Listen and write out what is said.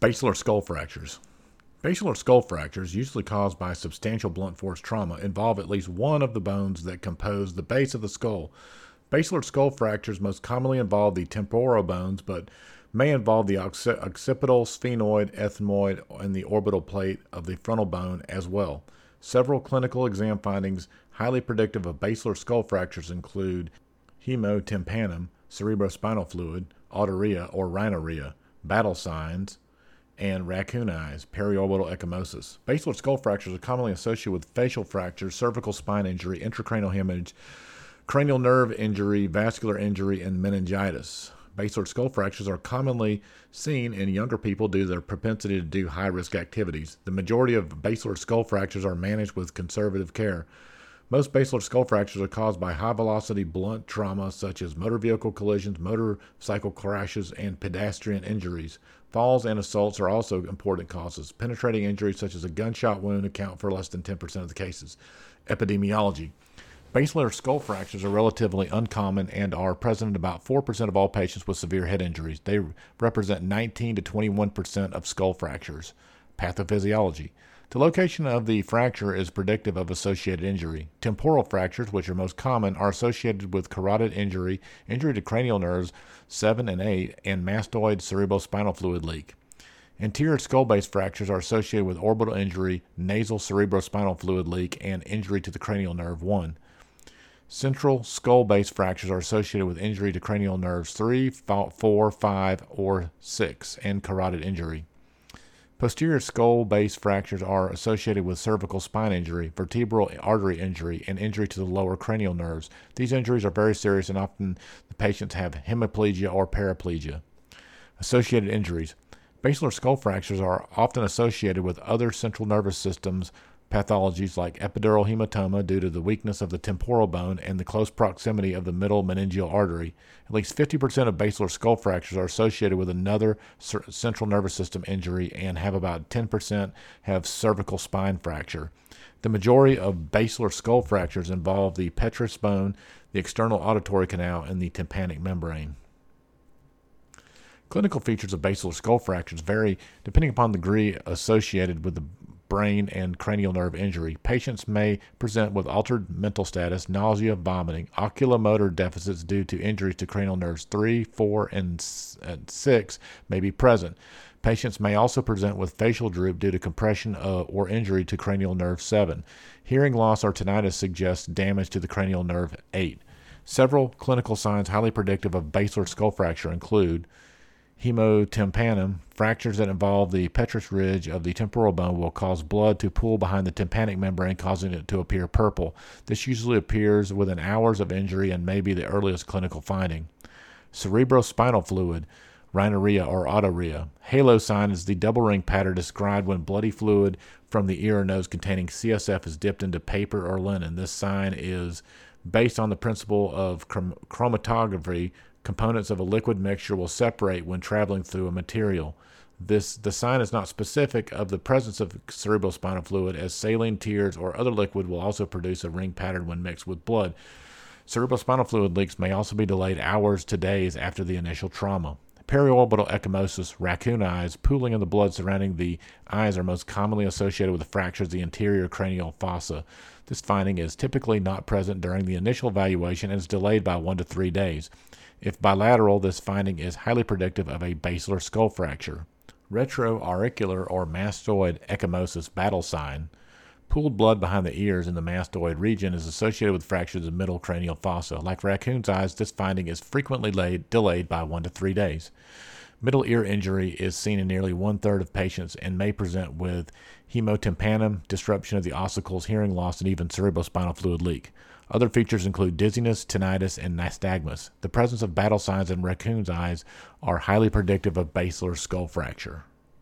Basilar skull fractures. Basilar skull fractures, usually caused by substantial blunt force trauma, involve at least one of the bones that compose the base of the skull. Basilar skull fractures most commonly involve the temporal bones, but may involve the occipital, sphenoid, ethmoid, and the orbital plate of the frontal bone as well. Several clinical exam findings highly predictive of basilar skull fractures include hemotympanum, cerebrospinal fluid, autouria or rhinorrhea, battle signs, and raccoon eyes, periorbital ecchymosis. Basilar skull fractures are commonly associated with facial fractures, cervical spine injury, intracranial hemorrhage, cranial nerve injury, vascular injury, and meningitis. Basilar skull fractures are commonly seen in younger people due to their propensity to do high-risk activities. The majority of basilar skull fractures are managed with conservative care. Most basilar skull fractures are caused by high-velocity blunt trauma such as motor vehicle collisions, motorcycle crashes, and pedestrian injuries. Falls and assaults are also important causes. Penetrating injuries such as a gunshot wound account for less than 10% of the cases. Epidemiology. Basilar skull fractures are relatively uncommon and are present in about 4% of all patients with severe head injuries. They represent 19 to 21% of skull fractures. Pathophysiology. The location of the fracture is predictive of associated injury. Temporal fractures, which are most common, are associated with carotid injury, injury to cranial nerves 7 and 8, and mastoid cerebrospinal fluid leak. Anterior skull base fractures are associated with orbital injury, nasal cerebrospinal fluid leak, and injury to the cranial nerve 1. Central skull base fractures are associated with injury to cranial nerves 3, 4, 5, or 6, and carotid injury. Posterior skull base fractures are associated with cervical spine injury, vertebral artery injury, and injury to the lower cranial nerves. These injuries are very serious and often the patients have hemiplegia or paraplegia. Associated injuries. Basilar skull fractures are often associated with other central nervous systems pathologies like epidural hematoma due to the weakness of the temporal bone and the close proximity of the middle meningeal artery. At least 50% of basilar skull fractures are associated with another central nervous system injury and have about 10% have cervical spine fracture. The majority of basilar skull fractures involve the petrous bone, the external auditory canal, and the tympanic membrane. Clinical features of basilar skull fractures vary depending upon the degree associated with the brain and cranial nerve injury. Patients may present with altered mental status, nausea, vomiting, oculomotor deficits due to injuries to cranial nerves 3, 4, and 6 may be present. Patients may also present with facial droop due to compression or injury to cranial nerve 7. Hearing loss or tinnitus suggests damage to the cranial nerve 8. Several clinical signs highly predictive of basilar skull fracture include hemotympanum. Fractures that involve the petrous ridge of the temporal bone will cause blood to pool behind the tympanic membrane, causing it to appear purple. This usually appears within hours of injury and may be the earliest clinical finding. Cerebrospinal fluid, rhinorrhea or autouria. Halo sign is the double ring pattern described when bloody fluid from the ear or nose containing CSF is dipped into paper or linen. This sign is based on the principle of chromatography. Components of a liquid mixture will separate when traveling through a material. The sign is not specific of the presence of cerebrospinal fluid, as saline, tears, or other liquid will also produce a ring pattern when mixed with blood. Cerebrospinal fluid leaks may also be delayed hours to days after the initial trauma. Periorbital ecchymosis, raccoon eyes, pooling of the blood surrounding the eyes are most commonly associated with fractures of the anterior cranial fossa. This finding is typically not present during the initial evaluation and is delayed by 1 to 3 days. If bilateral, this finding is highly predictive of a basilar skull fracture. Retroauricular or mastoid ecchymosis battle sign. Pooled blood behind the ears in the mastoid region is associated with fractures of the middle cranial fossa. Like raccoon's eyes, this finding is frequently delayed by 1 to 3 days. Middle ear injury is seen in nearly one-third of patients and may present with hemotympanum, disruption of the ossicles, hearing loss, and even cerebrospinal fluid leak. Other features include dizziness, tinnitus, and nystagmus. The presence of battle signs in raccoon's eyes are highly predictive of basilar skull fracture.